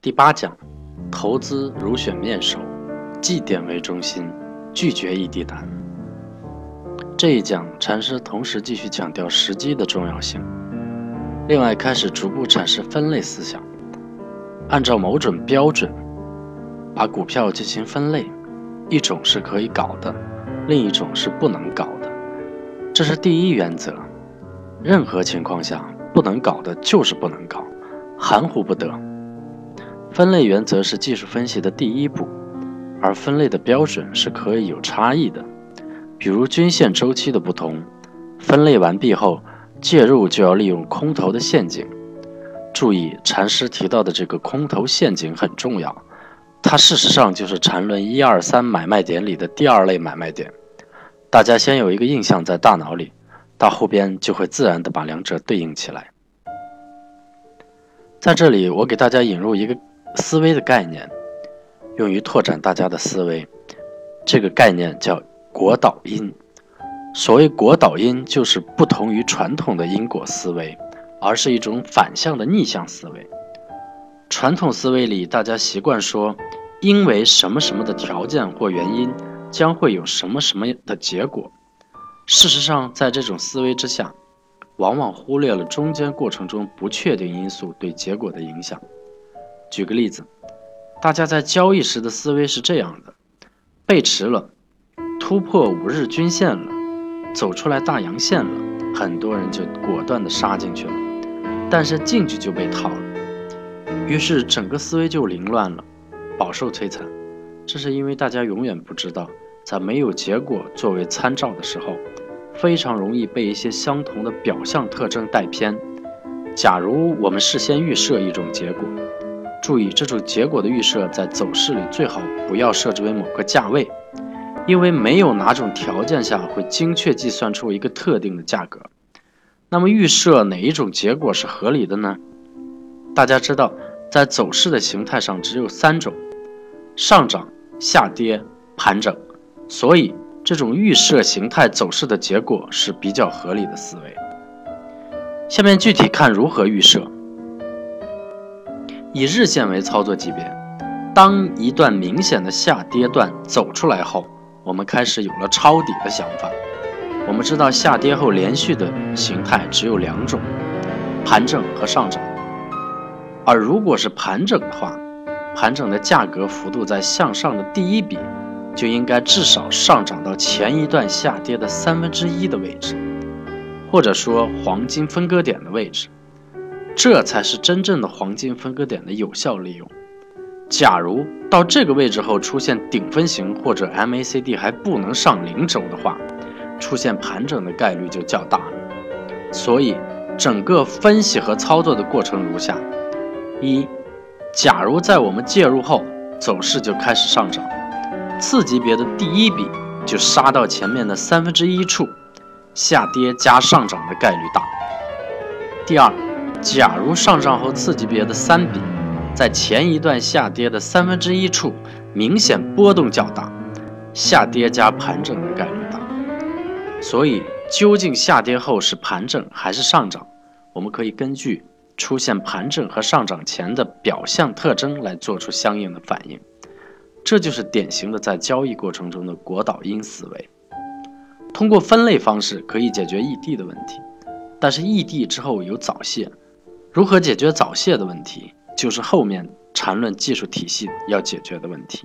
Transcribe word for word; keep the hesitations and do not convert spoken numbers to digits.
第八讲，投资如选面首，绩点为中心，拒绝异地谈。这一讲，禅师同时继续强调时机的重要性，另外开始逐步阐释分类思想，按照某种标准把股票进行分类，一种是可以搞的，另一种是不能搞的，这是第一原则。任何情况下，不能搞的就是不能搞，含糊不得。分类原则是技术分析的第一步，而分类的标准是可以有差异的，比如均线周期的不同，分类完毕后，介入就要利用空头的陷阱。注意，禅师提到的这个空头陷阱很重要，它事实上就是禅论一二三买卖点里的第二类买卖点。大家先有一个印象在大脑里，到后边就会自然地把两者对应起来。在这里，我给大家引入一个思维的概念，用于拓展大家的思维。这个概念叫果导因。所谓果导因，就是不同于传统的因果思维，而是一种反向的逆向思维。传统思维里，大家习惯说因为什么什么的条件或原因将会有什么什么的结果。事实上，在这种思维之下，往往忽略了中间过程中不确定因素对结果的影响。举个例子，大家在交易时的思维是这样的：背驰了，突破五日均线了，走出来大阳线了，很多人就果断地杀进去了，但是进去就被套了，于是整个思维就凌乱了，饱受摧残。这是因为大家永远不知道，在没有结果作为参照的时候，非常容易被一些相同的表象特征带偏。假如我们事先预设一种结果，注意这种结果的预设在走势里最好不要设置为某个价位，因为没有哪种条件下会精确计算出一个特定的价格。那么预设哪一种结果是合理的呢？大家知道，在走势的形态上只有三种：上涨、下跌、盘整。所以这种预设形态走势的结果是比较合理的思维。下面具体看如何预设。以日线为操作级别，当一段明显的下跌段走出来后，我们开始有了抄底的想法。我们知道下跌后连续的形态只有两种，盘整和上涨。而如果是盘整的话，盘整的价格幅度在向上的第一笔就应该至少上涨到前一段下跌的三分之一的位置，或者说黄金分割点的位置，这才是真正的黄金分割点的有效利用。假如到这个位置后出现顶分型或者 M A C D 还不能上零轴的话，出现盘整的概率就较大了。所以整个分析和操作的过程如下：一、假如在我们介入后走势就开始上涨，次级别的第一笔就杀到前面的三分之一处，下跌加上涨的概率大。第二，假如上涨后次级别的三笔在前一段下跌的三分之一处明显波动较大，下跌加盘整的概率大。所以究竟下跌后是盘整还是上涨，我们可以根据出现盘整和上涨前的表象特征来做出相应的反应。这就是典型的在交易过程中的果导因思维。通过分类方式可以解决异地的问题，但是异地之后有早泄，如何解决早泄的问题，就是后面禅论技术体系要解决的问题。